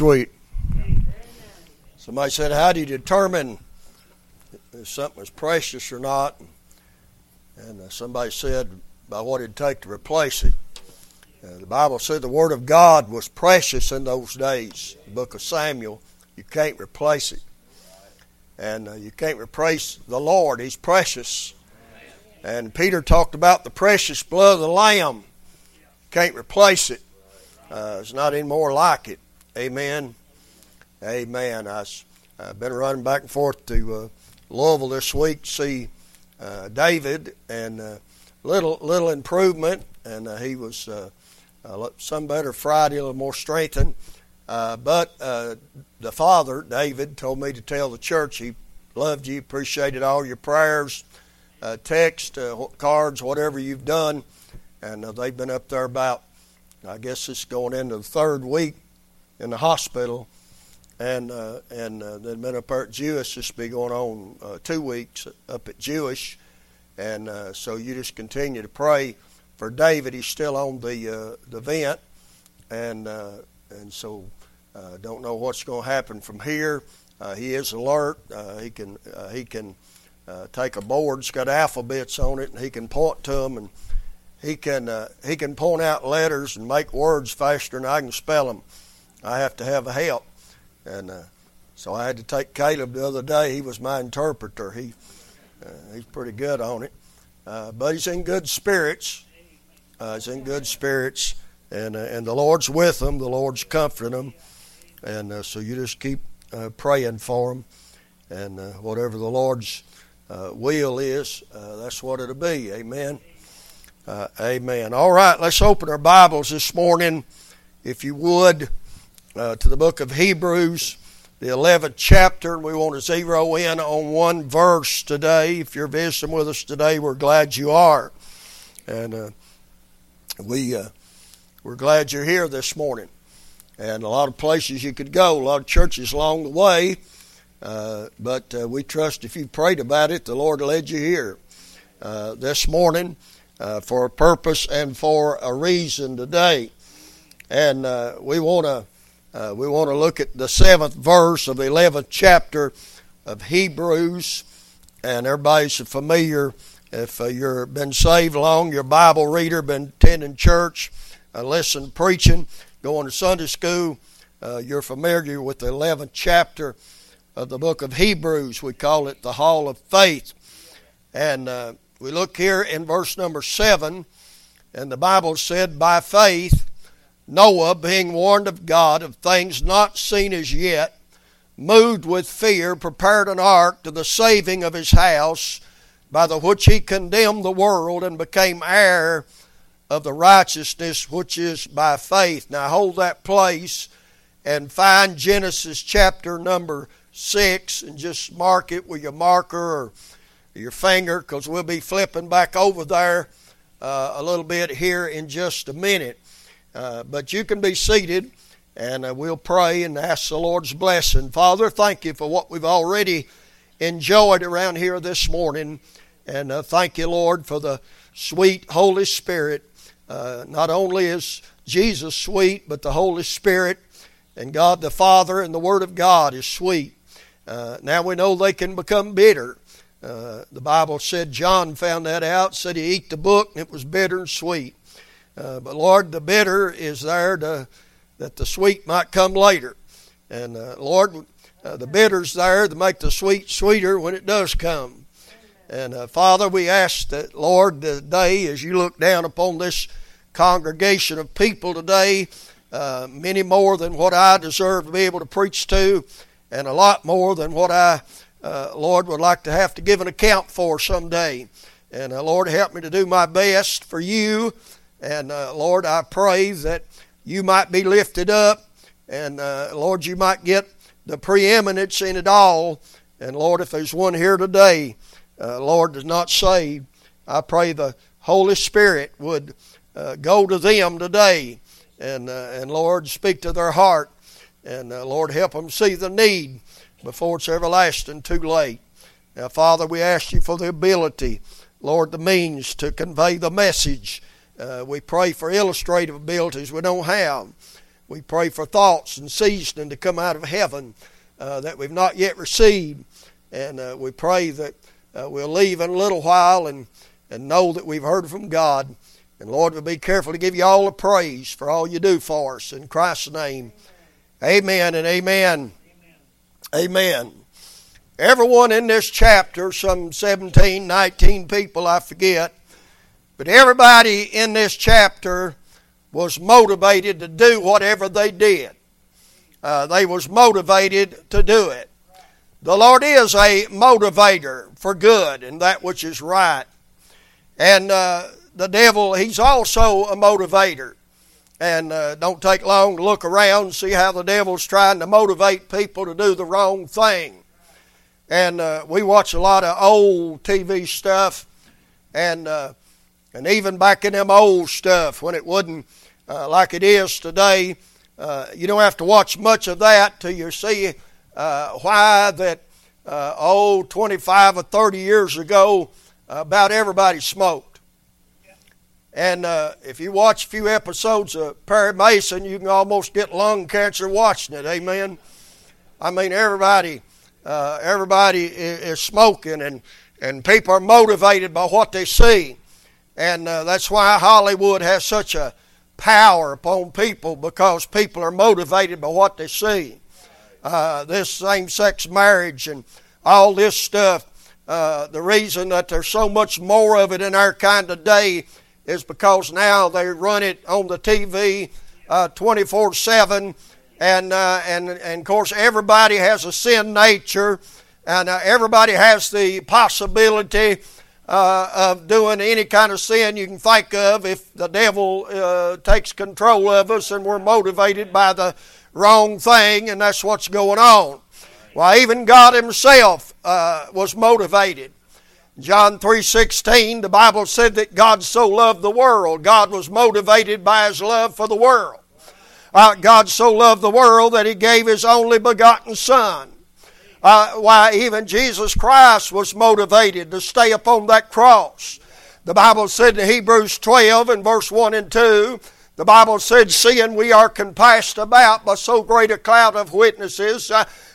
sweet. Somebody said, how do you determine if something is precious or not? And somebody said, by what it'd take to replace it. The Bible said the Word of God was precious in those days. The book of Samuel, you can't replace it. And you can't replace the Lord. He's precious. And Peter talked about the precious blood of the Lamb. Can't replace it. It's not any more like it. Amen. Amen. I've been running back and forth to Louisville this week to see David, and little improvement, and he was some better Friday, a little more strengthened. But the father, David, told me to tell the church he loved you, appreciated all your prayers, text, cards, whatever you've done. And they've been up there about, I guess it's going into the third week in the hospital. And they've been up there at Jewish. This will be going on 2 weeks up at Jewish. And so you just continue to pray for David. He's still on the vent. And so don't know what's going to happen from here. He is alert. He can take a board. It's got alphabets on it, and he can point to them, and he can point out letters and make words faster than I can spell them. I have to have help, and so I had to take Caleb the other day. He was my interpreter. He's pretty good on it, but he's in good spirits. And the Lord's with them. The Lord's comforting them. And so you just keep praying for them. And whatever the Lord's will is, that's what it'll be. Amen. Amen. All right, let's open our Bibles this morning, if you would, to the book of Hebrews, the 11th chapter. We want to zero in on one verse today. If you're visiting with us today, we're glad you are. And we're glad you're here this morning. And a lot of places you could go, a lot of churches along the way. But we trust if you prayed about it, the Lord led you here this morning for a purpose and for a reason today. And we want to look at the 7th verse of the 11th chapter of Hebrews. And everybody's familiar. If you've been saved long, you're a Bible reader, been attending church, listen, preaching, going to Sunday school, you're familiar with the 11th chapter of the book of Hebrews. We call it the Hall of Faith. And we look here in verse number 7, and the Bible said, by faith, Noah, being warned of God of things not seen as yet, moved with fear, prepared an ark to the saving of his house, by the which he condemned the world and became heir of the righteousness which is by faith. Now hold that place and find Genesis chapter number 6 and just mark it with your marker or your finger, because we'll be flipping back over there a little bit here in just a minute. But you can be seated, and we'll pray and ask the Lord's blessing. Father, thank you for what we've already enjoyed around here this morning. And thank you, Lord, for the sweet Holy Spirit. Not only is Jesus sweet, but the Holy Spirit and God the Father and the Word of God is sweet. Now we know they can become bitter. The Bible said John found that out, said he ate the book and it was bitter and sweet. But Lord, the bitter is there that the sweet might come later. And Lord, the bitter's there to make the sweet sweeter when it does come. And Father, we ask that, Lord, today as you look down upon this congregation of people today, many more than what I deserve to be able to preach to, and a lot more than what I, Lord, would like to have to give an account for someday. And Lord, help me to do my best for you. And Lord, I pray that you might be lifted up, and Lord, you might get the preeminence in it all. And Lord, if there's one here today, Lord, does not save, I pray the Holy Spirit would go to them today and Lord, speak to their heart. And Lord, help them see the need before it's everlasting too late. Now, Father, we ask you for the ability, Lord, the means to convey the message. We pray for illustrative abilities we don't have. We pray for thoughts and seasoning to come out of heaven that we've not yet received. And we pray that we'll leave in a little while and know that we've heard from God. And Lord, we'll be careful to give you all the praise for all you do for us. In Christ's name, amen and amen. Amen. Everyone in this chapter, some 17, 19 people, I forget, but everybody in this chapter was motivated to do whatever they did. They was motivated to do it. The Lord is a motivator for good and that which is right. And the devil, he's also a motivator. And don't take long to look around and see how the devil's trying to motivate people to do the wrong thing. And we watch a lot of old TV stuff, and even back in them old stuff when it wasn't like it is today, you don't have to watch much of that till you see why that 25 or 30 years ago about everybody smoked. And if you watch a few episodes of Perry Mason, you can almost get lung cancer watching it, amen? I mean, everybody is smoking, and people are motivated by what they see. And that's why Hollywood has such a power upon people, because people are motivated by what they see. This same-sex marriage and all this stuff, the reason that there's so much more of it in our kind of day is because now they run it on the TV 24/7. And of course, everybody has a sin nature, and everybody has the possibility of doing any kind of sin you can think of if the devil takes control of us and we're motivated by the wrong thing, and that's what's going on. Well, even God himself was motivated. John 3:16, the Bible said that God so loved the world. God was motivated by his love for the world. God so loved the world that he gave his only begotten Son. Why, even Jesus Christ was motivated to stay upon that cross. The Bible said in Hebrews 12 and verse 1 and 2, the Bible said, seeing we are compassed about by so great a cloud of witnesses,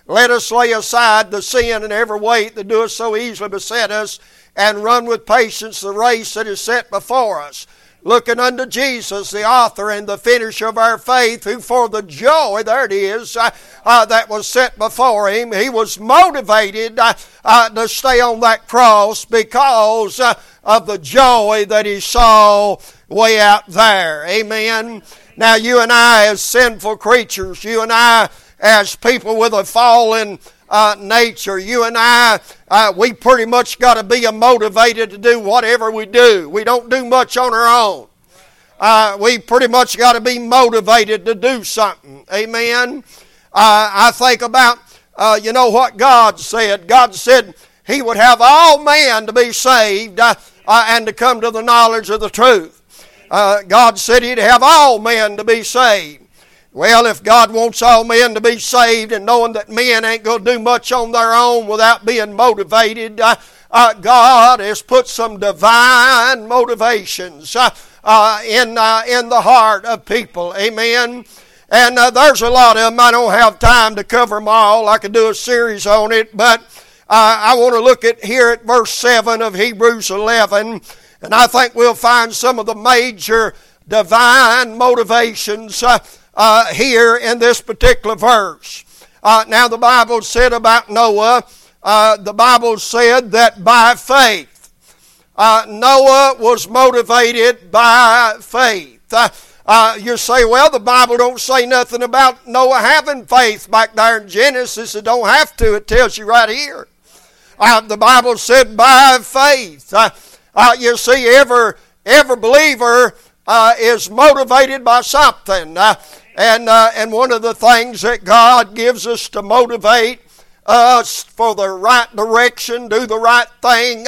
let us lay aside the sin and every weight that doeth so easily beset us, and run with patience the race that is set before us. Looking unto Jesus, the author and the finisher of our faith, who for the joy, there it is, that was set before him, he was motivated to stay on that cross because of the joy that he saw way out there. Amen. Now you and I as sinful creatures, you and I as people with a fallen nature. You and I, we pretty much got to be motivated to do whatever we do. We don't do much on our own. We pretty much got to be motivated to do something. Amen. I think about, you know what God said. God said he would have all man to be saved and to come to the knowledge of the truth. God said he'd have all men to be saved. Well, if God wants all men to be saved and knowing that men ain't going to do much on their own without being motivated, God has put some divine motivations in the heart of people. Amen. And there's a lot of them. I don't have time to cover them all. I could do a series on it, but I want to look at here at verse 7 of Hebrews 11, and I think we'll find some of the major divine motivations here in this particular verse. Now the Bible said about Noah, the Bible said that by faith, Noah was motivated by faith. You say, well, the Bible don't say nothing about Noah having faith back there in Genesis. It don't have to. It tells you right here. The Bible said by faith. You see, every believer is motivated by something. And one of the things that God gives us to motivate us for the right direction, do the right thing,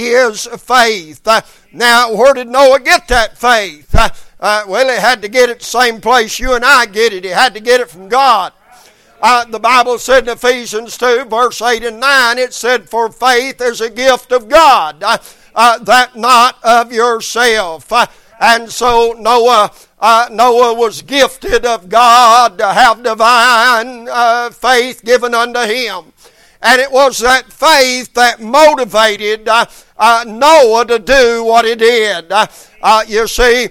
is faith. Now, where did Noah get that faith? Well, he had to get it the same place you and I get it. He had to get it from God. The Bible said in Ephesians 2, verse 8 and 9, it said, for faith is a gift of God, that not of yourself. And so Noah was gifted of God to have divine faith given unto him. And it was that faith that motivated Noah to do what he did. You say,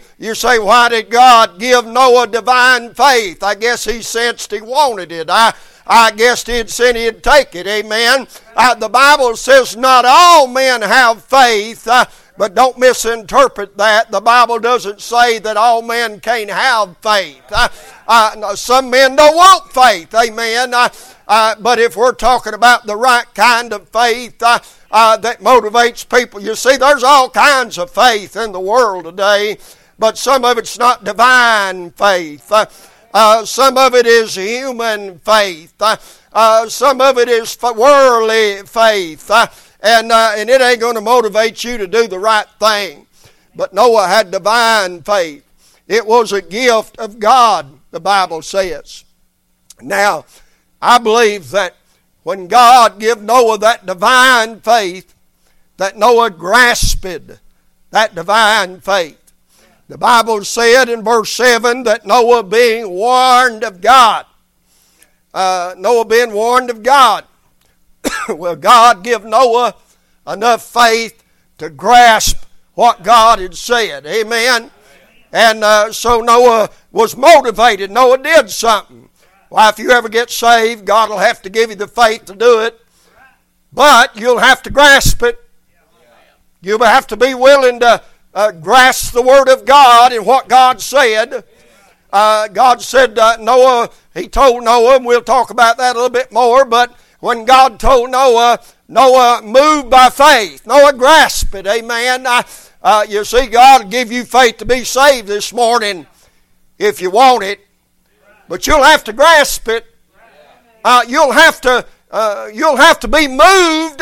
why did God give Noah divine faith? I guess he sensed he wanted it. I guess he'd said he'd take it. Amen. The Bible says not all men have faith, but don't misinterpret that. The Bible doesn't say that all men can't have faith. Some men don't want faith. Amen. But if we're talking about the right kind of faith that motivates people, you see, there's all kinds of faith in the world today, but some of it's not divine faith. Some of it is human faith. Some of it is worldly faith. And it ain't going to motivate you to do the right thing. But Noah had divine faith. It was a gift of God, the Bible says. Now, I believe that when God gave Noah that divine faith, that Noah grasped that divine faith. The Bible said in verse 7 that Noah being warned of God. Well, God give Noah enough faith to grasp what God had said. Amen. And so Noah was motivated. Noah did something. Well, if you ever get saved, God will have to give you the faith to do it. But you'll have to grasp it. You'll have to be willing to grasp the Word of God and what God said. God said, Noah, he told Noah, and we'll talk about that a little bit more, but when God told Noah, Noah moved by faith. Noah grasped it. Amen. You see, God will give you faith to be saved this morning if you want it. But you'll have to grasp it. You'll have to be moved.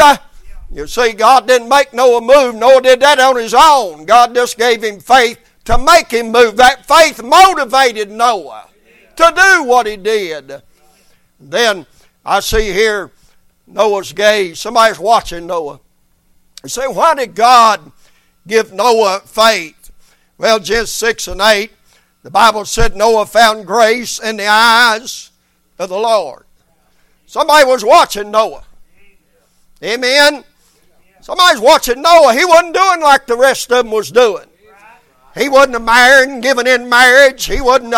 You see, God didn't make Noah move. Noah did that on his own. God just gave him faith to make him move. That faith motivated Noah to do what he did. Then I see here Noah's gaze. Somebody's watching Noah. You say, why did God give Noah faith? Well, Genesis 6 and 8, the Bible said Noah found grace in the eyes of the Lord. Somebody was watching Noah. Amen. Somebody's watching Noah. He wasn't doing like the rest of them was doing. He wasn't marrying, giving in marriage. He wasn't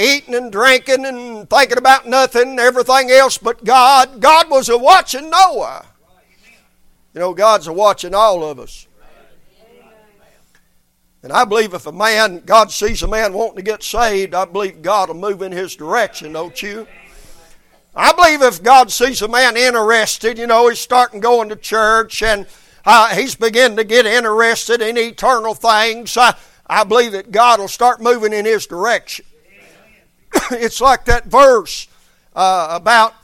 eating and drinking and thinking about nothing and everything else but God. God was watching Noah. You know, God's watching all of us. And I believe if God sees a man wanting to get saved, I believe God will move in his direction, don't you? I believe if God sees a man interested, you know, he's starting going to church and he's beginning to get interested in eternal things, I believe that God will start moving in his direction. It's like that verse about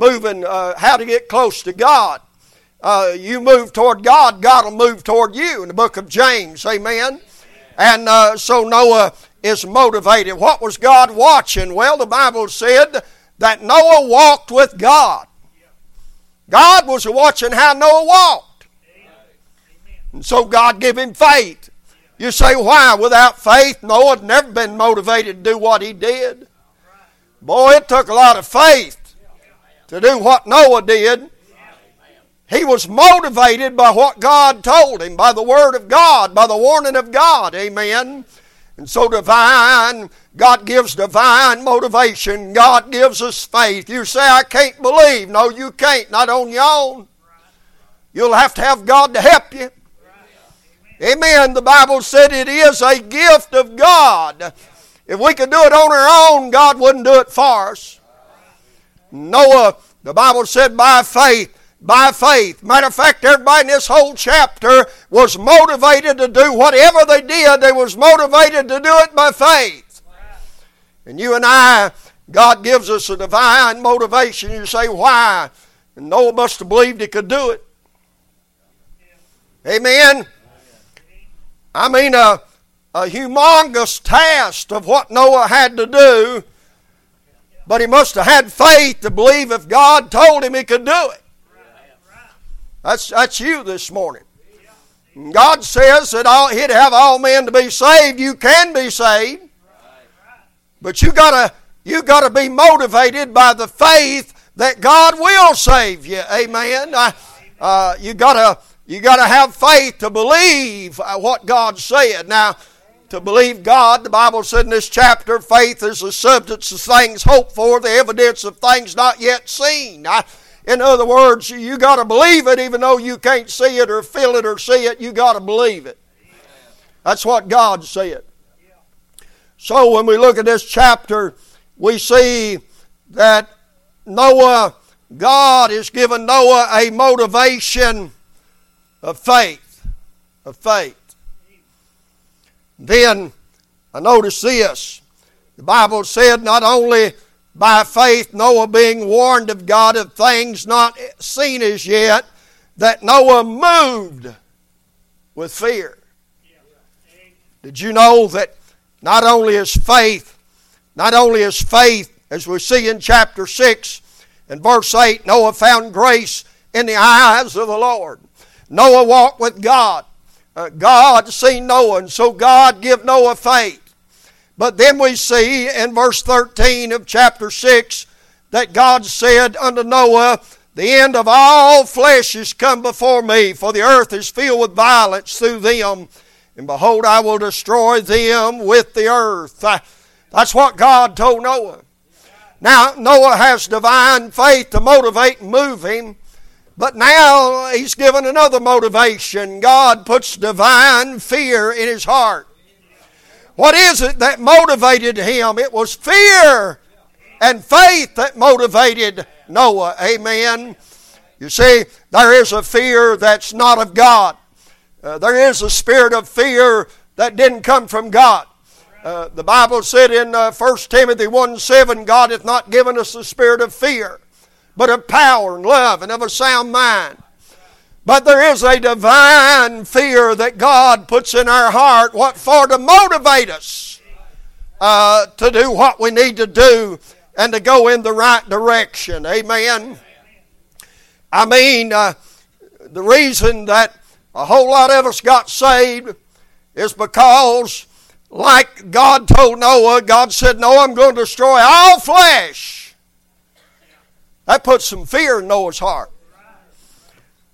moving, how to get close to God. You move toward God, God will move toward you in the book of James. Amen. And so Noah is motivated. What was God watching? Well, the Bible said that Noah walked with God. God was watching how Noah walked. And so God gave him faith. You say, why? Without faith, Noah had never been motivated to do what he did. Boy, it took a lot of faith to do what Noah did. He was motivated by what God told him, by the Word of God, by the warning of God. Amen. And so God gives divine motivation. God gives us faith. You say, I can't believe. No, you can't. Not on your own. You'll have to have God to help you. Amen. The Bible said it is a gift of God. If we could do it on our own, God wouldn't do it for us. Noah, the Bible said by faith. Matter of fact, everybody in this whole chapter was motivated to do whatever they did. They was motivated to do it by faith. And you and I, God gives us a divine motivation. You say, why? And Noah must have believed he could do it. Amen. I mean, a humongous task of what Noah had to do, but he must have had faith to believe if God told him he could do it. That's you this morning. And God says that He'd have all men to be saved. You can be saved. But you gotta be motivated by the faith that God will save you. Amen. You gotta have faith to believe what God said. Now, to believe God, the Bible said in this chapter, faith is the substance of things hoped for, the evidence of things not yet seen. In other words, you got to believe it even though you can't see it or feel it or see it. You got to believe it. That's what God said. So when we look at this chapter, we see that Noah, God has given Noah a motivation of faith. Then I notice this. The Bible said not only by faith Noah being warned of God of things not seen as yet, that Noah moved with fear. Did you know that not only is faith, as we see in chapter 6 and verse 8, Noah found grace in the eyes of the Lord. Noah walked with God. God seen Noah, and so God give Noah faith. But then we see in verse 13 of chapter 6 that God said unto Noah, the end of all flesh is come before me, for the earth is filled with violence through them, and behold, I will destroy them with the earth. That's what God told Noah. Now, Noah has divine faith to motivate and move him. But now he's given another motivation. God puts divine fear in his heart. What is it that motivated him? It was fear and faith that motivated Noah. Amen. You see, there is a fear that's not of God. There is a spirit of fear that didn't come from God. The Bible said in 1 Timothy 1:7, God hath not given us the spirit of fear, but of power and love and of a sound mind. But there is a divine fear that God puts in our heart, what for? To motivate us to do what we need to do and to go in the right direction. Amen. I mean, the reason that a whole lot of us got saved is because, like God told Noah, God said, Noah, I'm going to destroy all flesh. That puts some fear in Noah's heart.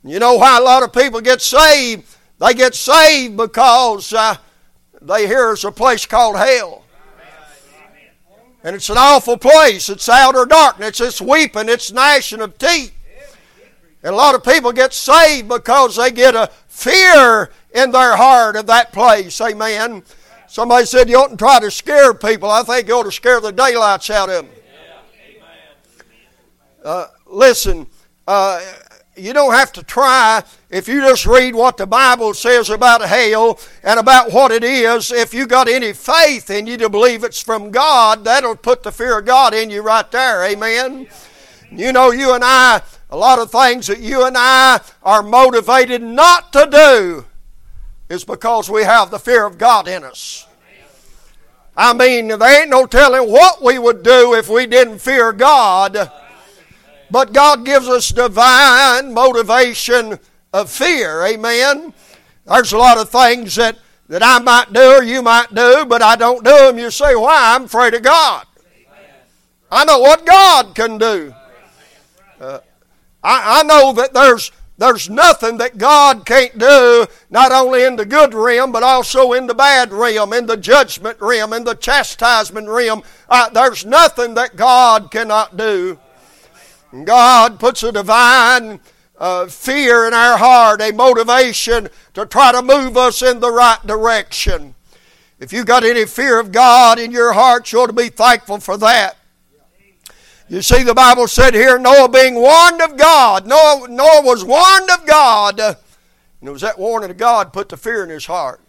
You know why a lot of people get saved? They get saved because they hear it's a place called hell. And it's an awful place. It's outer darkness. It's weeping. It's gnashing of teeth. And a lot of people get saved because they get a fear in their heart of that place. Amen. Somebody said you oughtn't try to scare people. I think you ought to scare the daylights out of them. Listen, you don't have to try. If you just read what the Bible says about hell and about what it is, if you got any faith in you to believe it's from God, that'll put the fear of God in you right there. Amen. You know, you and I, a lot of things that you and I are motivated not to do is because we have the fear of God in us. I mean, there ain't no telling what we would do if we didn't fear God. But God gives us divine motivation of fear. Amen. There's a lot of things that I might do or you might do, but I don't do them. You say, why? I'm afraid of God. I know what God can do. I know that there's nothing that God can't do, not only in the good realm, but also in the bad realm, in the judgment realm, in the chastisement realm. There's nothing that God cannot do. God puts a divine fear in our heart, a motivation to try to move us in the right direction. If you got any fear of God in your heart, you ought to be thankful for that. You see, the Bible said here, Noah being warned of God. Noah was warned of God. And it was that warning of God put the fear in his heart.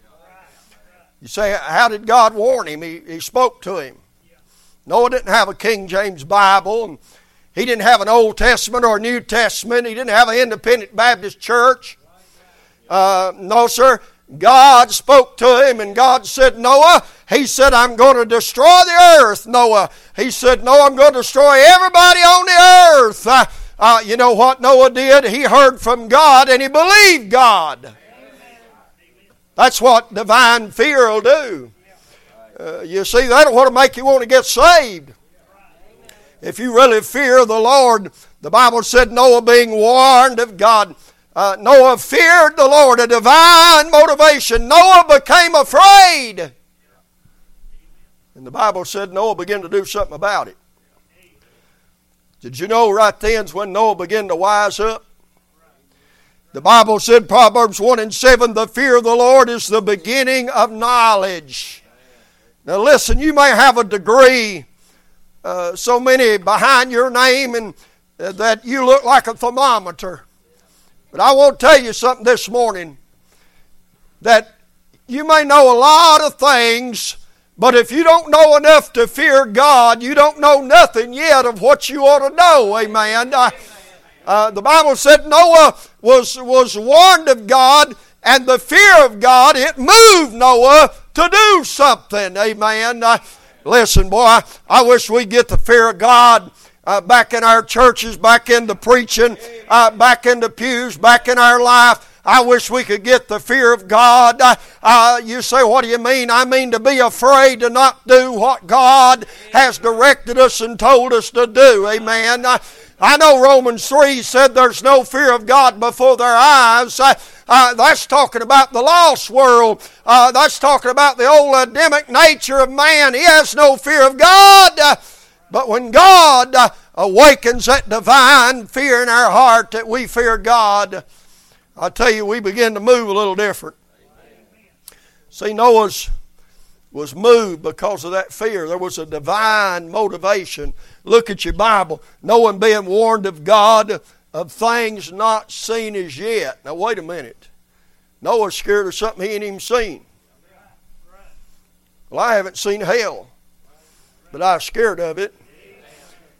You say, how did God warn him? He spoke to him. Noah didn't have a King James Bible, and he didn't have an Old Testament or a New Testament. He didn't have an independent Baptist church. No, sir. God spoke to him, and God said, Noah, He said, I'm going to destroy the earth, Noah. He said, no, I'm going to destroy everybody on the earth. You know what Noah did? He heard from God, and he believed God. That's what divine fear will do. You see, that'll want to make you want to get saved. If you really fear the Lord, the Bible said Noah being warned of God. Noah feared the Lord, a divine motivation. Noah became afraid. And the Bible said Noah began to do something about it. Did you know right then's when Noah began to wise up? The Bible said, Proverbs 1:7, the fear of the Lord is the beginning of knowledge. Now listen, you may have a degree, so many behind your name, and that you look like a thermometer. But I want to tell you something this morning, that you may know a lot of things, but if you don't know enough to fear God, you don't know nothing yet of what you ought to know. Amen. The Bible said Noah was warned of God, and the fear of God, it moved Noah to do something. Amen. Listen, boy, I wish we'd get the fear of God back in our churches, back in the preaching, back in the pews, back in our life. I wish we could get the fear of God. You say, what do you mean? I mean to be afraid to not do what God has directed us and told us to do. Amen. I know Romans 3 said there's no fear of God before their eyes. That's talking about the lost world. That's talking about the old Adamic nature of man. He has no fear of God. But when God awakens that divine fear in our heart that we fear God, I tell you, we begin to move a little different. See, Noah was moved because of that fear. There was a divine motivation. Look at your Bible. Noah being warned of God of things not seen as yet. Now, wait a minute. Noah's scared of something he ain't even seen. Well, I haven't seen hell, but I'm scared of it.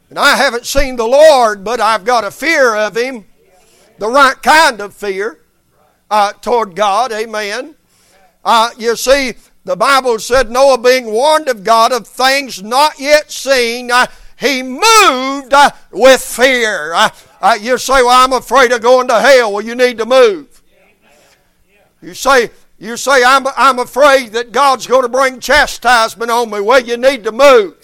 And I haven't seen the Lord, but I've got a fear of Him. The right kind of fear toward God. Amen. You see, the Bible said Noah being warned of God of things not yet seen, he moved with fear. You say, well, I'm afraid of going to hell. Well, you need to move. You say, I'm afraid that God's going to bring chastisement on me. Well, you need to move.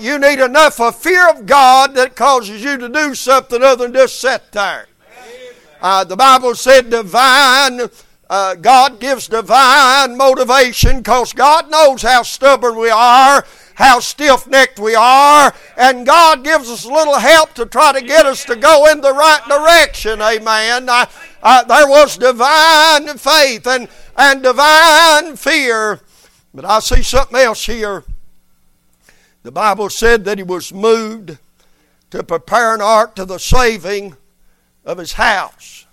You need enough of fear of God that causes you to do something other than just sit there. The Bible said God gives divine motivation because God knows how stubborn we are, how stiff-necked we are, and God gives us a little help to try to get us to go in the right direction. Amen. There was divine faith and divine fear. But I see something else here. The Bible said that he was moved to prepare an ark to the saving of his house.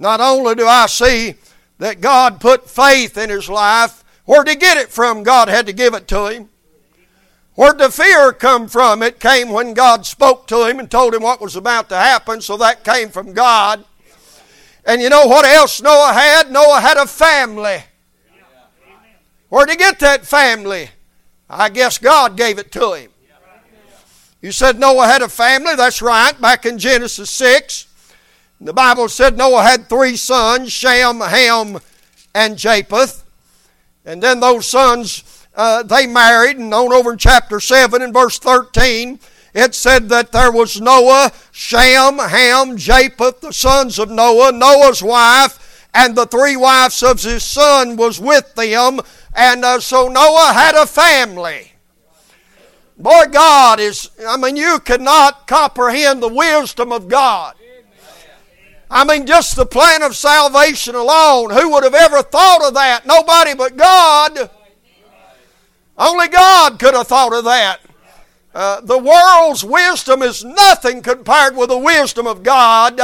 Not only do I see that God put faith in his life, where did he get it from? God had to give it to him. Where did the fear come from? It came when God spoke to him and told him what was about to happen, so that came from God. And you know what else Noah had? Noah had a family. Where did he get that family? I guess God gave it to him. You said Noah had a family. That's right, back in Genesis 6. The Bible said Noah had three sons, Shem, Ham, and Japheth. And then those sons, they married. And on over in chapter 7 and verse 13, it said that there was Noah, Shem, Ham, Japheth, the sons of Noah, Noah's wife, and the three wives of his son was with them. And so Noah had a family. Boy, God is, you cannot comprehend the wisdom of God. Just the plan of salvation alone. Who would have ever thought of that? Nobody but God. Only God could have thought of that. The world's wisdom is nothing compared with the wisdom of God.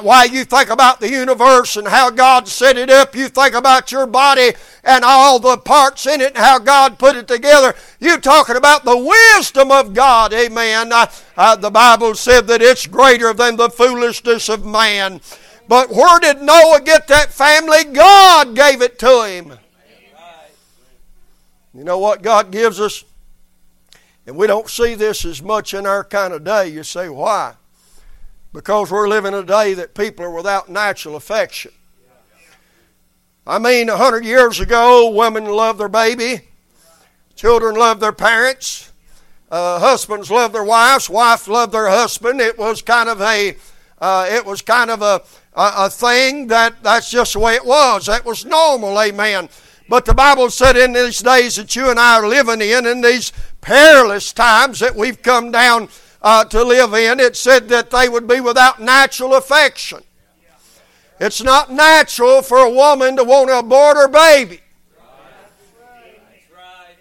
Why you think about the universe and how God set it up. You think about your body and all the parts in it and how God put it together. You're talking about the wisdom of God. Amen. The Bible said that it's greater than the foolishness of man. But where did Noah get that family? God gave it to him. You know what God gives us? And we don't see this as much in our kind of day. You say, why? Because we're living a day that people are without natural affection. I mean, 100 years ago, women loved their baby. Children loved their parents. Husbands loved their wives. Wives loved their husband. It was kind of a thing that's just the way it was. That was normal, amen. But the Bible said in these days that you and I are living in these perilous times that we've come down to live in, it said that they would be without natural affection. It's not natural for a woman to want to abort her baby.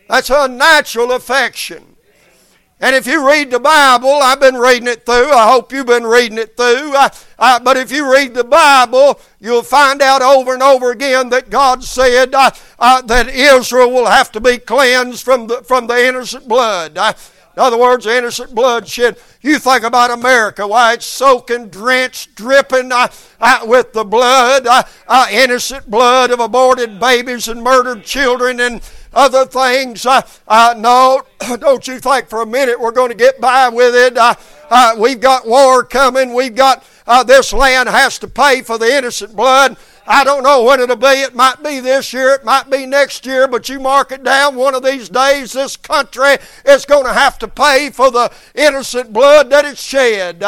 That's unnatural affection. And if you read the Bible, I've been reading it through. I hope you've been reading it through. But if you read the Bible, you'll find out over and over again that God said that Israel will have to be cleansed from the innocent blood. In other words, innocent bloodshed. You think about America, why it's soaking, drenched, dripping with the blood, innocent blood of aborted babies and murdered children and other things. No, don't you think for a minute we're going to get by with it. We've got war coming. We've got this land has to pay for the innocent blood. I don't know when it'll be. It might be this year. It might be next year. But you mark it down. One of these days, this country is going to have to pay for the innocent blood that it shed.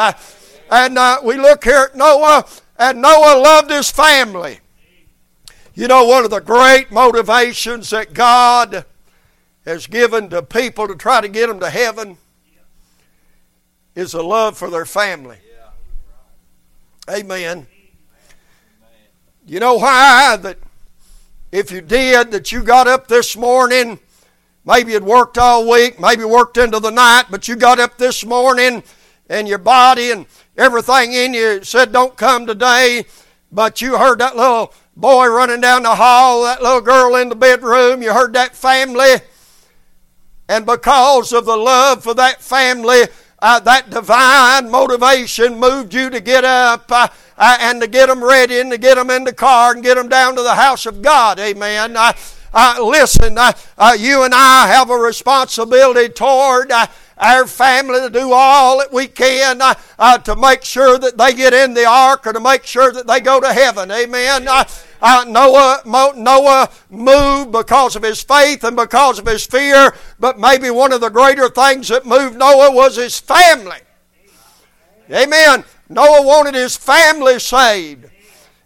And we look here at Noah, and Noah loved his family. You know, one of the great motivations that God has given to people to try to get them to heaven is a love for their family. Amen. You know why? That if you did, that you got up this morning, maybe you'd worked all week, maybe worked into the night, but you got up this morning and your body and everything in you said don't come today, but you heard that little boy running down the hall, that little girl in the bedroom, you heard that family, and because of the love for that family, that divine motivation moved you to get up and to get them ready and to get them in the car and get them down to the house of God. Amen. Listen, you and I have a responsibility toward our family to do all that we can to make sure that they get in the ark or to make sure that they go to heaven. Amen. Noah moved because of his faith and because of his fear, but maybe one of the greater things that moved Noah was his family. Amen. Noah wanted his family saved.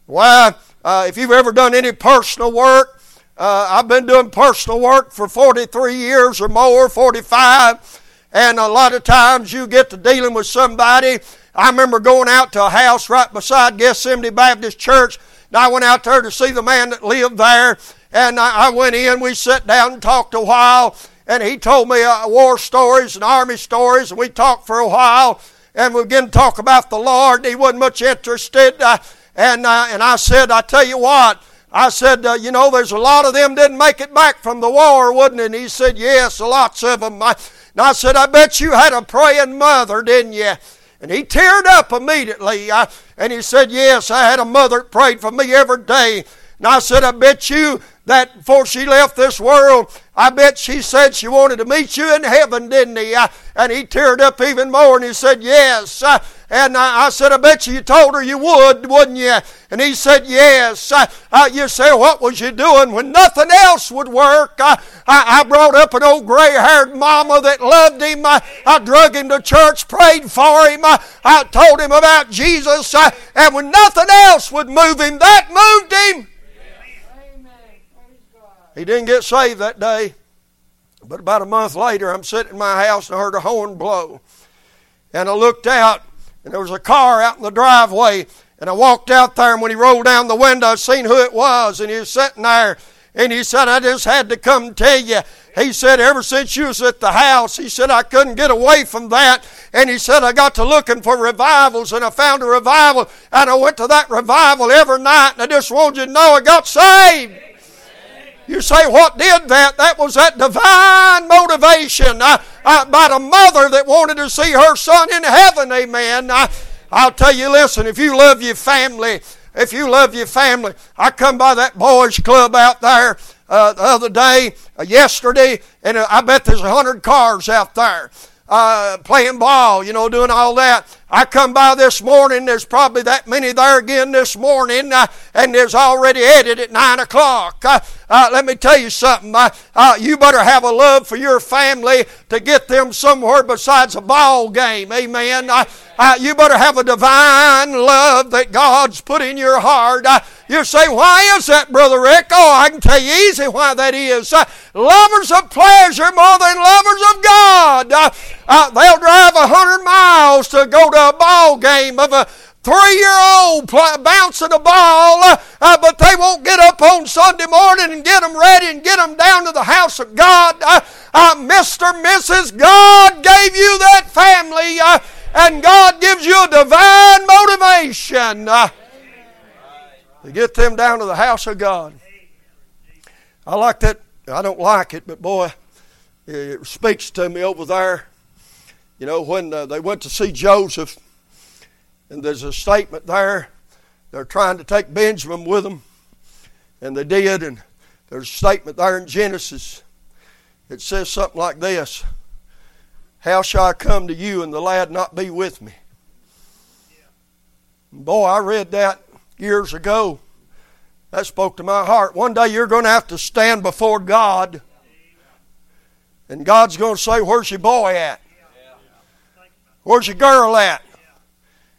Well, if you've ever done any personal work, I've been doing personal work for 43 years or more, 45, and a lot of times you get to dealing with somebody. I remember going out to a house right beside Gethsemane Baptist Church, and I went out there to see the man that lived there, and I went in, we sat down and talked a while, and he told me war stories and army stories, and we talked for a while, and we began to talk about the Lord. He wasn't much interested, and I said, I tell you what, I said, you know, there's a lot of them didn't make it back from the war, wouldn't it? And he said, yes, lots of them. And I said, I bet you had a praying mother, didn't you? And he teared up immediately, and he said, yes, I had a mother that prayed for me every day. And I said, I bet you that before she left this world, I bet she said she wanted to meet you in heaven, didn't he? And he teared up even more, and he said, yes. And I said, I bet you told her you would, wouldn't you? And he said, yes. You say, what was you doing when nothing else would work? I brought up an old gray-haired mama that loved him. I drug him to church, prayed for him. I told him about Jesus. And when nothing else would move him, that moved him. He didn't get saved that day, but about a month later, I'm sitting in my house and I heard a horn blow. And I looked out, and there was a car out in the driveway, and I walked out there, and when he rolled down the window, I seen who it was, and he was sitting there, and he said, I just had to come tell you. He said, ever since you was at the house, he said, I couldn't get away from that. And he said, I got to looking for revivals, and I found a revival, and I went to that revival every night, and I just wanted you to know I got saved. You say, what did that? That was that divine motivation by the mother that wanted to see her son in heaven, amen. I'll tell you, listen, if you love your family, I come by that boys club out there the other day, yesterday, and I bet there's 100 cars out there playing ball, you know, doing all that. I come by this morning, there's probably that many there again this morning, and there's already edit at 9 o'clock. Let me tell you something. You better have a love for your family to get them somewhere besides a ball game. Amen. You better have a divine love that God's put in your heart. You say, why is that, Brother Rick? Oh, I can tell you easy why that is. Lovers of pleasure more than lovers of God. They'll drive 100 miles to go to a ball game of a 3-year-old bouncing a ball, but they won't get up on Sunday morning and get them ready and get them down to the house of God. Mr. and Mrs., God gave you that family, and God gives you a divine motivation to get them down to the house of God. I like that. I don't like it, but boy, it speaks to me over there. You know, when they went to see Joseph, and there's a statement there. They're trying to take Benjamin with them, and they did. And there's a statement there in Genesis. It says something like this: how shall I come to you and the lad not be with me? And boy, I read that years ago. That spoke to my heart. One day you're going to have to stand before God, and God's going to say, where's your boy at? Where's your girl at?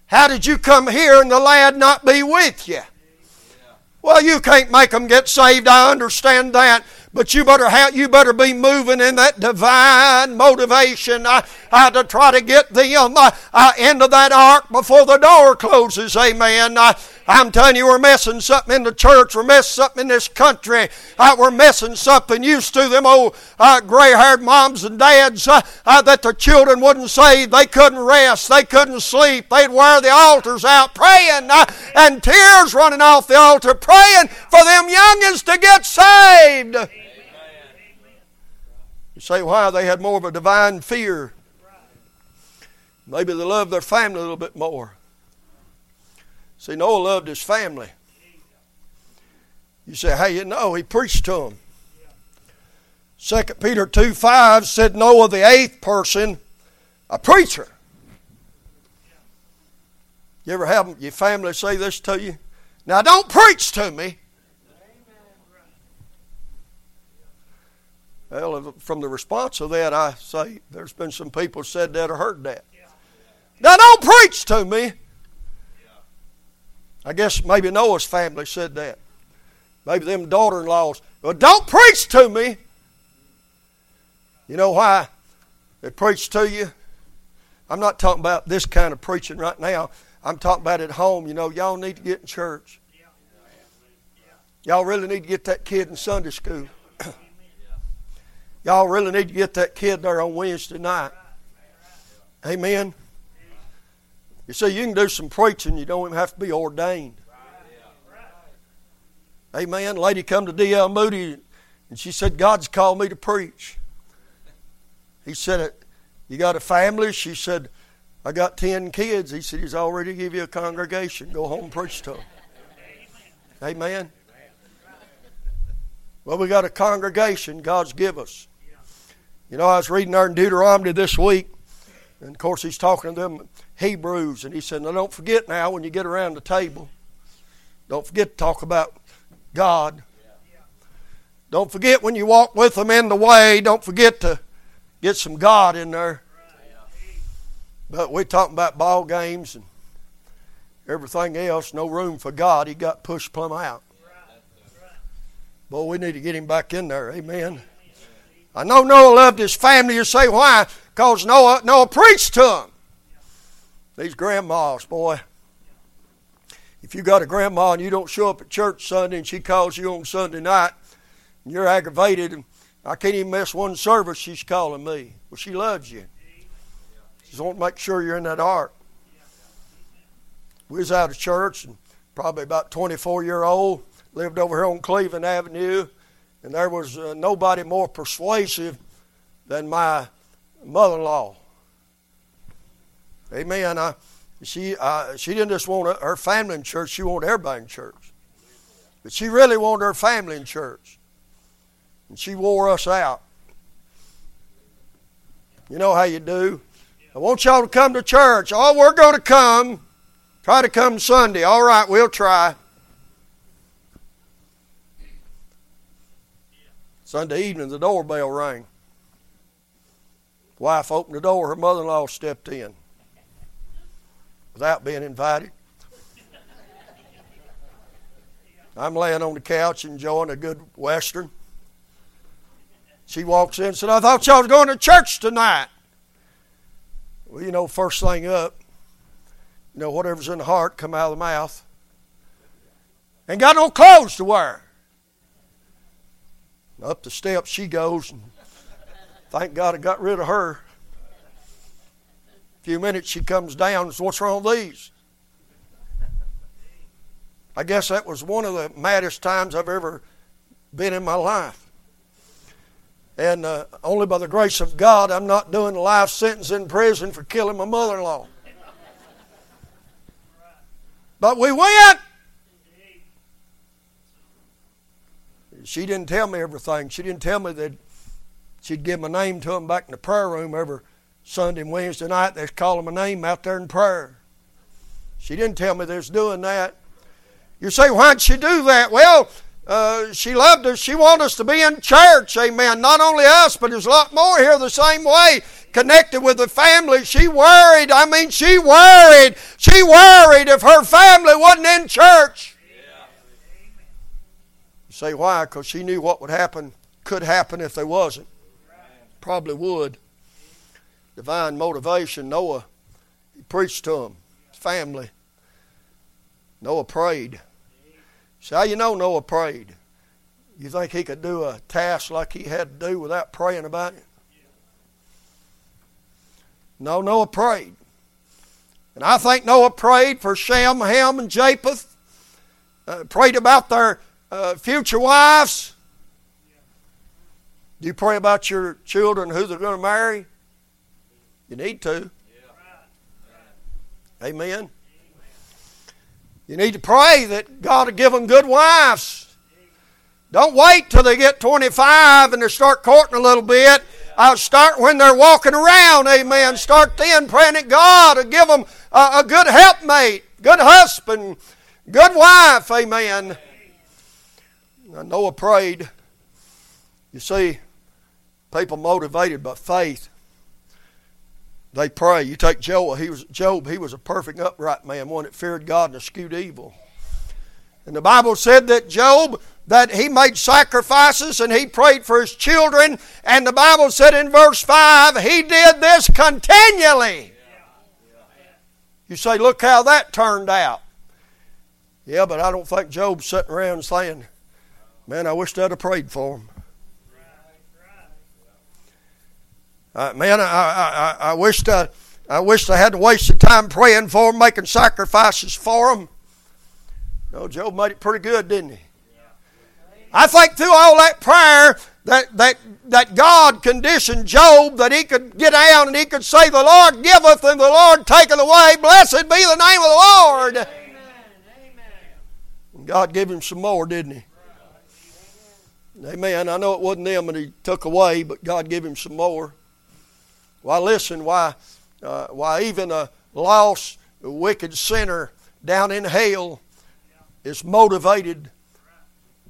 How did you come here and the lad not be with you? Well, you can't make them get saved. I understand that. But you better be moving in that divine motivation to try to get them into that ark before the door closes. Amen. I'm telling you, we're missing something in the church. We're missing something in this country. We're missing something. Used to them old gray-haired moms and dads that their children wouldn't save. They couldn't rest. They couldn't sleep. They'd wear the altars out praying and tears running off the altar praying for them youngins to get saved. Amen. You say, why? They had more of a divine fear. Maybe they loved their family a little bit more. See, Noah loved his family. You say, how you know? He preached to them. 2 Peter 2:5 said Noah, the eighth person, a preacher. You ever have your family say this to you? Now, don't preach to me. Well, from the response of that, I say there's been some people said that or heard that. Now, don't preach to me. I guess maybe Noah's family said that. Maybe them daughter-in-laws. Well, don't preach to me. You know why they preach to you? I'm not talking about this kind of preaching right now. I'm talking about at home. You know, y'all need to get in church. Y'all really need to get that kid in Sunday school. Y'all really need to get that kid there on Wednesday night. Amen. You see, you can do some preaching. You don't even have to be ordained. Amen. A lady come to D.L. Moody, and she said, God's called me to preach. He said, you got a family? She said, I got 10 kids. He said, he's already give you a congregation. Go home and preach to them. Amen. Well, we got a congregation God's give us. You know, I was reading there in Deuteronomy this week, and of course he's talking to them Hebrews, and he said, now don't forget now when you get around the table, don't forget to talk about God. Don't forget when you walk with them in the way, don't forget to get some God in there. But we're talking about ball games and everything else, no room for God. He got pushed plumb out. Boy, we need to get him back in there. Amen. I know Noah loved his family. You say, why? Because Noah preached to them. These grandmas, boy. If you got a grandma and you don't show up at church Sunday and she calls you on Sunday night and you're aggravated and I can't even miss one service, she's calling me. Well, she loves you. She's wanting to make sure you're in that ark. We was out of church and probably about 24-year-old, lived over here on Cleveland Avenue, and there was nobody more persuasive than my mother-in-law. Amen. She didn't just want her family in church. She wanted everybody in church. But she really wanted her family in church. And she wore us out. You know how you do. I want y'all to come to church. Oh, we're going to come. Try to come Sunday. All right, we'll try. Sunday evening, the door bell rang. Wife opened the door. Her mother-in-law stepped in without being invited. I'm laying on the couch enjoying a good Western. She walks in and said, I thought y'all was going to church tonight. Well, you know, first thing up, you know, whatever's in the heart come out of the mouth. Ain't got no clothes to wear. And up the steps she goes, and thank God I got rid of her. A few minutes she comes down and says, what's wrong with these? I guess that was one of the maddest times I've ever been in my life. And only by the grace of God, I'm not doing a life sentence in prison for killing my mother-in-law. But we went. She didn't tell me everything. She didn't tell me that she'd give my name to them back in the prayer room every Sunday and Wednesday night. They're calling my name out there in prayer. She didn't tell me they was doing that. You say, why'd she do that? Well, she loved us. She wanted us to be in church, amen. Not only us, but there's a lot more here the same way, connected with the family. She worried. I mean, she worried. She worried if her family wasn't in church. Yeah. You say, why? Because she knew what would happen, could happen if they wasn't. Probably would. Divine motivation. Noah, he preached to them, his family. Noah prayed. See, how you know Noah prayed? You think he could do a task like he had to do without praying about it? No, Noah prayed. And I think Noah prayed for Shem, Ham, and Japheth. Prayed about their future wives. Do you pray about your children, who they're going to marry? You need to. Amen. You need to pray that God will give them good wives. Don't wait till they get 25 and they start courting a little bit. I'll start when they're walking around, amen. Start then praying that God will give them a good helpmate, good husband, good wife, amen. Now Noah prayed. You see, people motivated by faith, they pray. You take Job. He was a perfect upright man, one that feared God and eschewed evil. And the Bible said that Job, that he made sacrifices and he prayed for his children. And the Bible said in verse 5, he did this continually. You say, look how that turned out. Yeah, but I don't think Job's sitting around saying, man, I wish I'd have prayed for him. Man, I wished I hadn't wasted time praying for him, making sacrifices for him. No, Job made it pretty good, didn't he? I think through all that prayer that God conditioned Job that he could get down and he could say, the Lord giveth and the Lord taketh away. Blessed be the name of the Lord. Amen. And God gave him some more, didn't he? Amen. I know it wasn't them that he took away, but God gave him some more. Why, listen, why even a lost, wicked sinner down in hell is motivated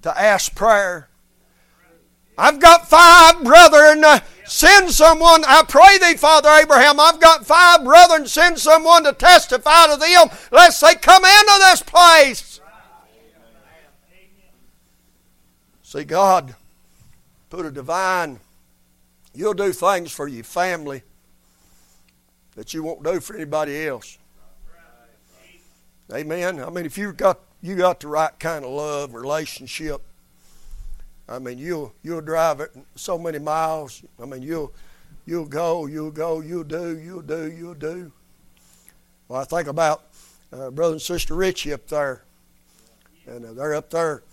to ask prayer. I've got five brethren, send someone, I pray thee, Father Abraham, I've got five brethren, send someone to testify to them, lest they come into this place. See, God put a divine... You'll do things for your family that you won't do for anybody else. Amen. I mean, if you got the right kind of love relationship, I mean, you'll drive it so many miles. I mean, you'll go, you'll do. Well, I think about brother and sister Richie up there, and they're up there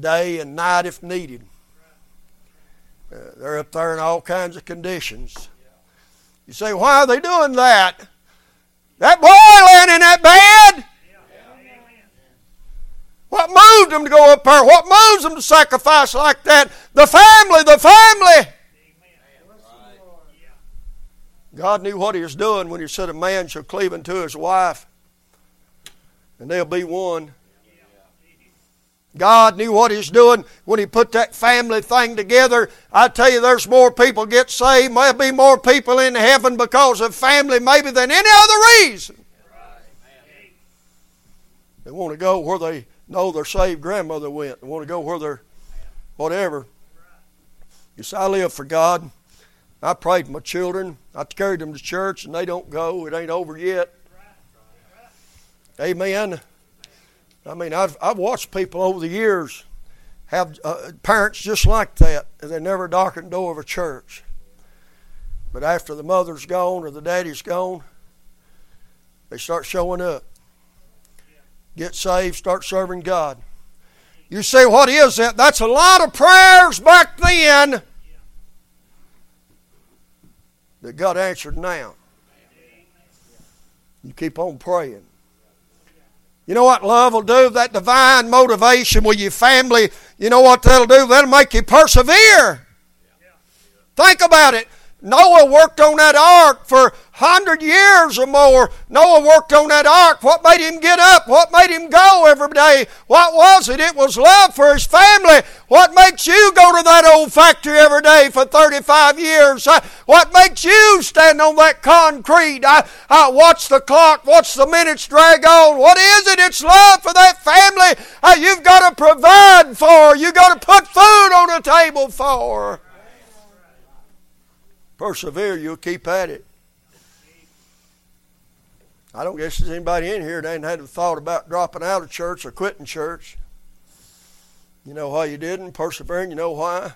day and night if needed. They're up there in all kinds of conditions. You say, why are they doing that? That boy laying in that bed. Yeah. What moved them to go up there? What moves them to sacrifice like that? The family. Amen. God knew what he was doing when he said, a man shall cleave unto his wife, and they'll be one. God knew what he was doing when he put that family thing together. I tell you, there's more people get saved. There'll be more people in heaven because of family maybe than any other reason. They want to go where they know their saved grandmother went. They want to go where their whatever. You see, I live for God. I prayed for my children. I carried them to church, and they don't go. It ain't over yet. Amen. I mean, I've watched people over the years have parents just like that, and they never darken the door of a church. But after the mother's gone or the daddy's gone, they start showing up. Get saved, start serving God. You say, what is that? That's a lot of prayers back then that got answered now. You keep on praying. You know what love will do? That divine motivation with your family, you know what that'll do? That'll make you persevere. Think about it. Noah worked on that ark for 100 years or more. Noah worked on that ark. What made him get up? What made him go every day? What was it? It was love for his family. What makes you go to that old factory every day for 35 years? What makes you stand on that concrete? I watch the clock, watch the minutes drag on. What is it? It's love for that family. You've got to provide for. You've got to put food on the table for. Persevere, you'll keep at it. I don't guess there's anybody in here that ain't had a thought about dropping out of church or quitting church. You know why you didn't? Persevering, you know why?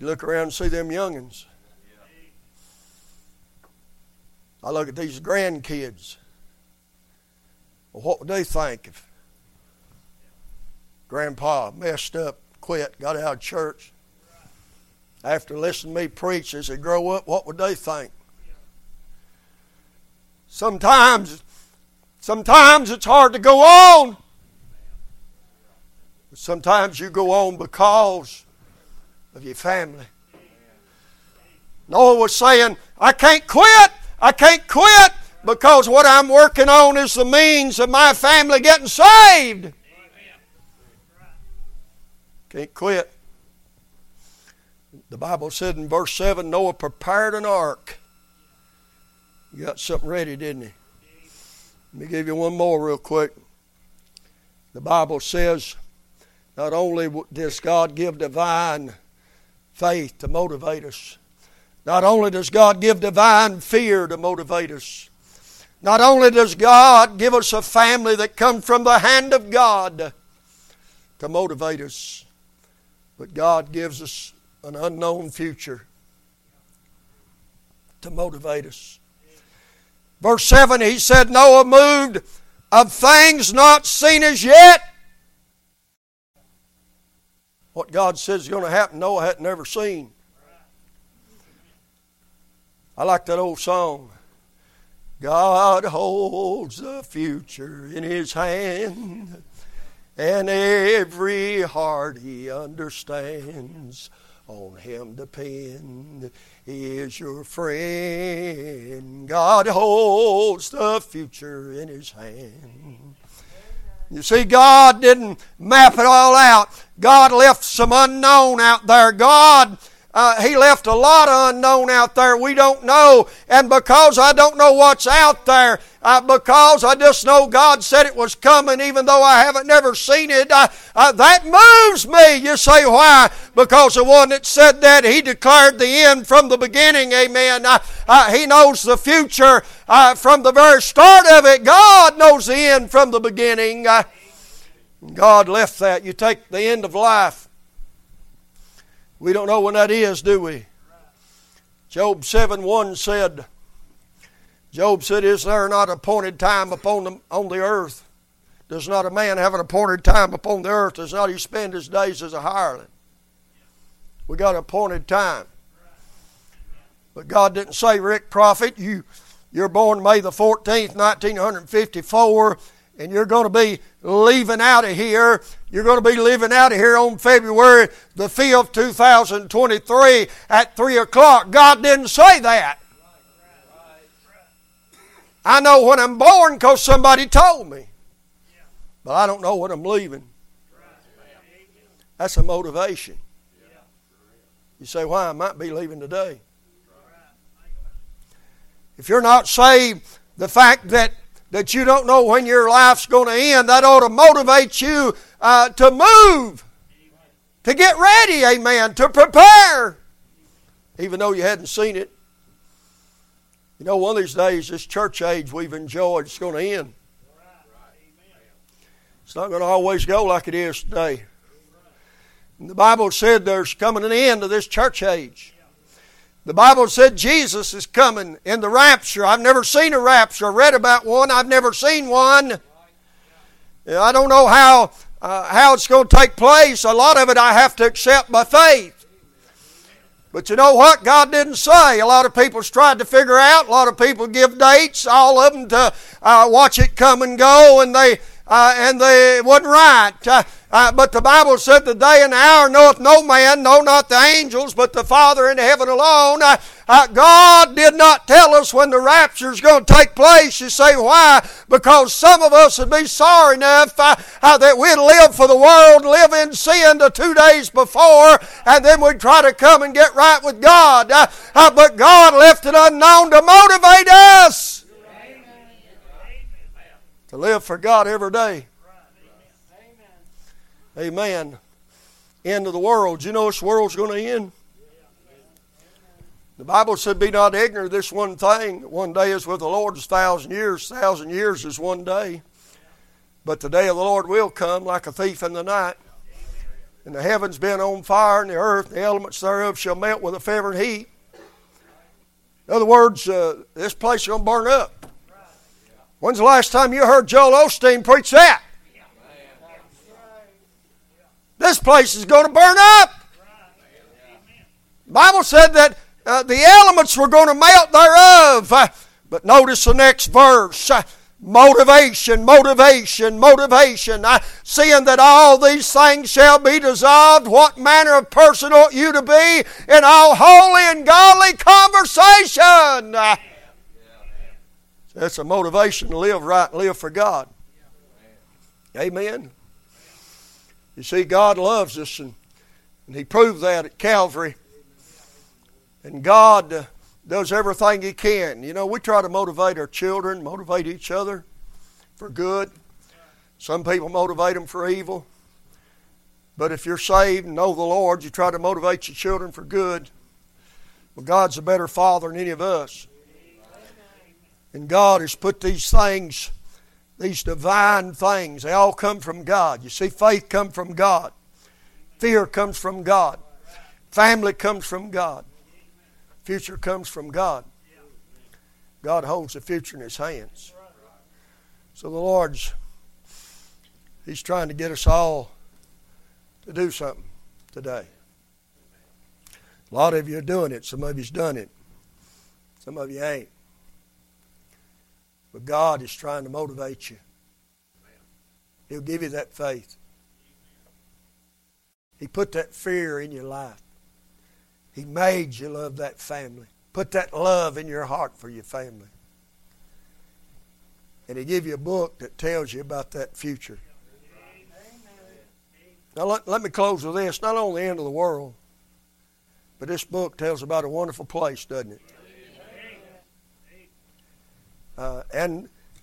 You look around and see them youngins. I look at these grandkids. Well, what would they think if Grandpa messed up, quit, got out of church? After listening to me preach as they grow up, what would they think? Sometimes it's hard to go on. But sometimes you go on because of your family. Noah was saying, I can't quit. I can't quit because what I'm working on is the means of my family getting saved. Can't quit. The Bible said in verse 7, Noah prepared an ark. You got something ready, didn't he? Let me give you one more real quick. The Bible says not only does God give divine faith to motivate us, not only does God give divine fear to motivate us, not only does God give us a family that comes from the hand of God to motivate us, but God gives us an unknown future to motivate us. Verse 7, he said, Noah moved of things not seen as yet. What God says is going to happen, Noah had never seen. I like that old song. God holds the future in His hand, and every heart He understands. On Him depend, He is your friend. God holds the future in His hand. You see, God didn't map it all out. God left some unknown out there. He left a lot of unknown out there. We don't know. And because I don't know what's out there, because I just know God said it was coming, even though I haven't never seen it, that moves me. You say, why? Because the one that said that, He declared the end from the beginning. Amen. He knows the future from the very start of it. God knows the end from the beginning. God left that. You take the end of life. We don't know when that is, do we? Job 7:1 said, Job said, is there not appointed time upon on the earth? Does not a man have an appointed time upon the earth? Does not he spend his days as a hireling? We got appointed time. But God didn't say, Rick Prophet, you're born May the 14th, 1954, and you're going to be leaving out of here. You're going to be leaving out of here on February the 5th, 2023 at 3 o'clock. God didn't say that. I know when I'm born because somebody told me. But I don't know what I'm leaving. That's a motivation. You say, why? I might be leaving today. If you're not saved, the fact that you don't know when your life's going to end, that ought to motivate you to move, to get ready, amen, to prepare, even though you hadn't seen it. You know, one of these days, this church age we've enjoyed is going to end. It's not going to always go like it is today. And the Bible said there's coming an end to this church age. The Bible said Jesus is coming in the rapture. I've never seen a rapture. I read about one. I've never seen one. I don't know how it's going to take place. A lot of it I have to accept by faith. But you know what? God didn't say. A lot of people's tried to figure out. A lot of people give dates, all of them, to watch it come and go, and it wasn't right. But the Bible said, the day and the hour knoweth no man, no, not the angels, but the Father in heaven alone. God did not tell us when the rapture is going to take place. You say, why? Because some of us would be sorry enough that we'd live for the world, live in sin the 2 days before, and then we'd try to come and get right with God. But God left it unknown to motivate us. Amen. To live for God every day. Amen. End of the world. You know this world's going to end. The Bible said, be not ignorant of this one thing. One day is with the Lord is 1,000 years. 1,000 years is one day. But the day of the Lord will come like a thief in the night. And the heavens being on fire, and the earth, the elements thereof shall melt with a fervent heat. In other words, this place is going to burn up. When's the last time you heard Joel Osteen preach that? This place is going to burn up. The Bible said that the elements were going to melt thereof. But notice the next verse. Motivation. Seeing that all these things shall be dissolved, what manner of person ought you to be in all holy and godly conversation? So that's a motivation to live right and live for God. Amen. You see, God loves us, and He proved that at Calvary. And God does everything He can. You know, we try to motivate our children, motivate each other for good. Some people motivate them for evil. But if you're saved and know the Lord, you try to motivate your children for good. Well, God's a better father than any of us. And God has put these things, these divine things, they all come from God. You see, faith comes from God. Fear comes from God. Family comes from God. Future comes from God. God holds the future in His hands. So the Lord's, He's trying to get us all to do something today. A lot of you are doing it. Some of you's done it. Some of you ain't. But God is trying to motivate you. He'll give you that faith. He put that fear in your life. He made you love that family. Put that love in your heart for your family. And He give you a book that tells you about that future. Now let me close with this. Not only the end of the world, but this book tells about a wonderful place, doesn't it?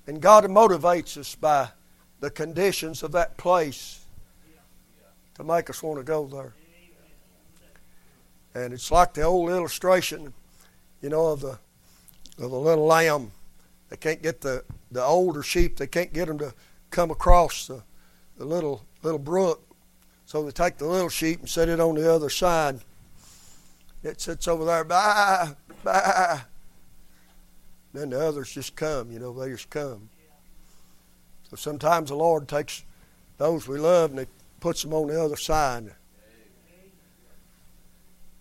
And God motivates us by the conditions of that place to make us want to go there. And it's like the old illustration, you know, of the little lamb. They can't get the older sheep. They can't get them to come across the little brook. So they take the little sheep and set it on the other side. It sits over there. Bye, bye. Then the others just come, you know, they just come. So sometimes the Lord takes those we love and He puts them on the other side.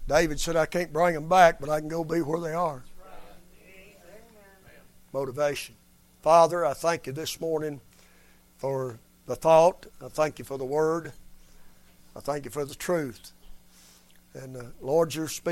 David said, I can't bring them back, but I can go be where they are. Motivation. Father, I thank You this morning for the thought. I thank You for the word. I thank You for the truth. And Lord, You're speaking.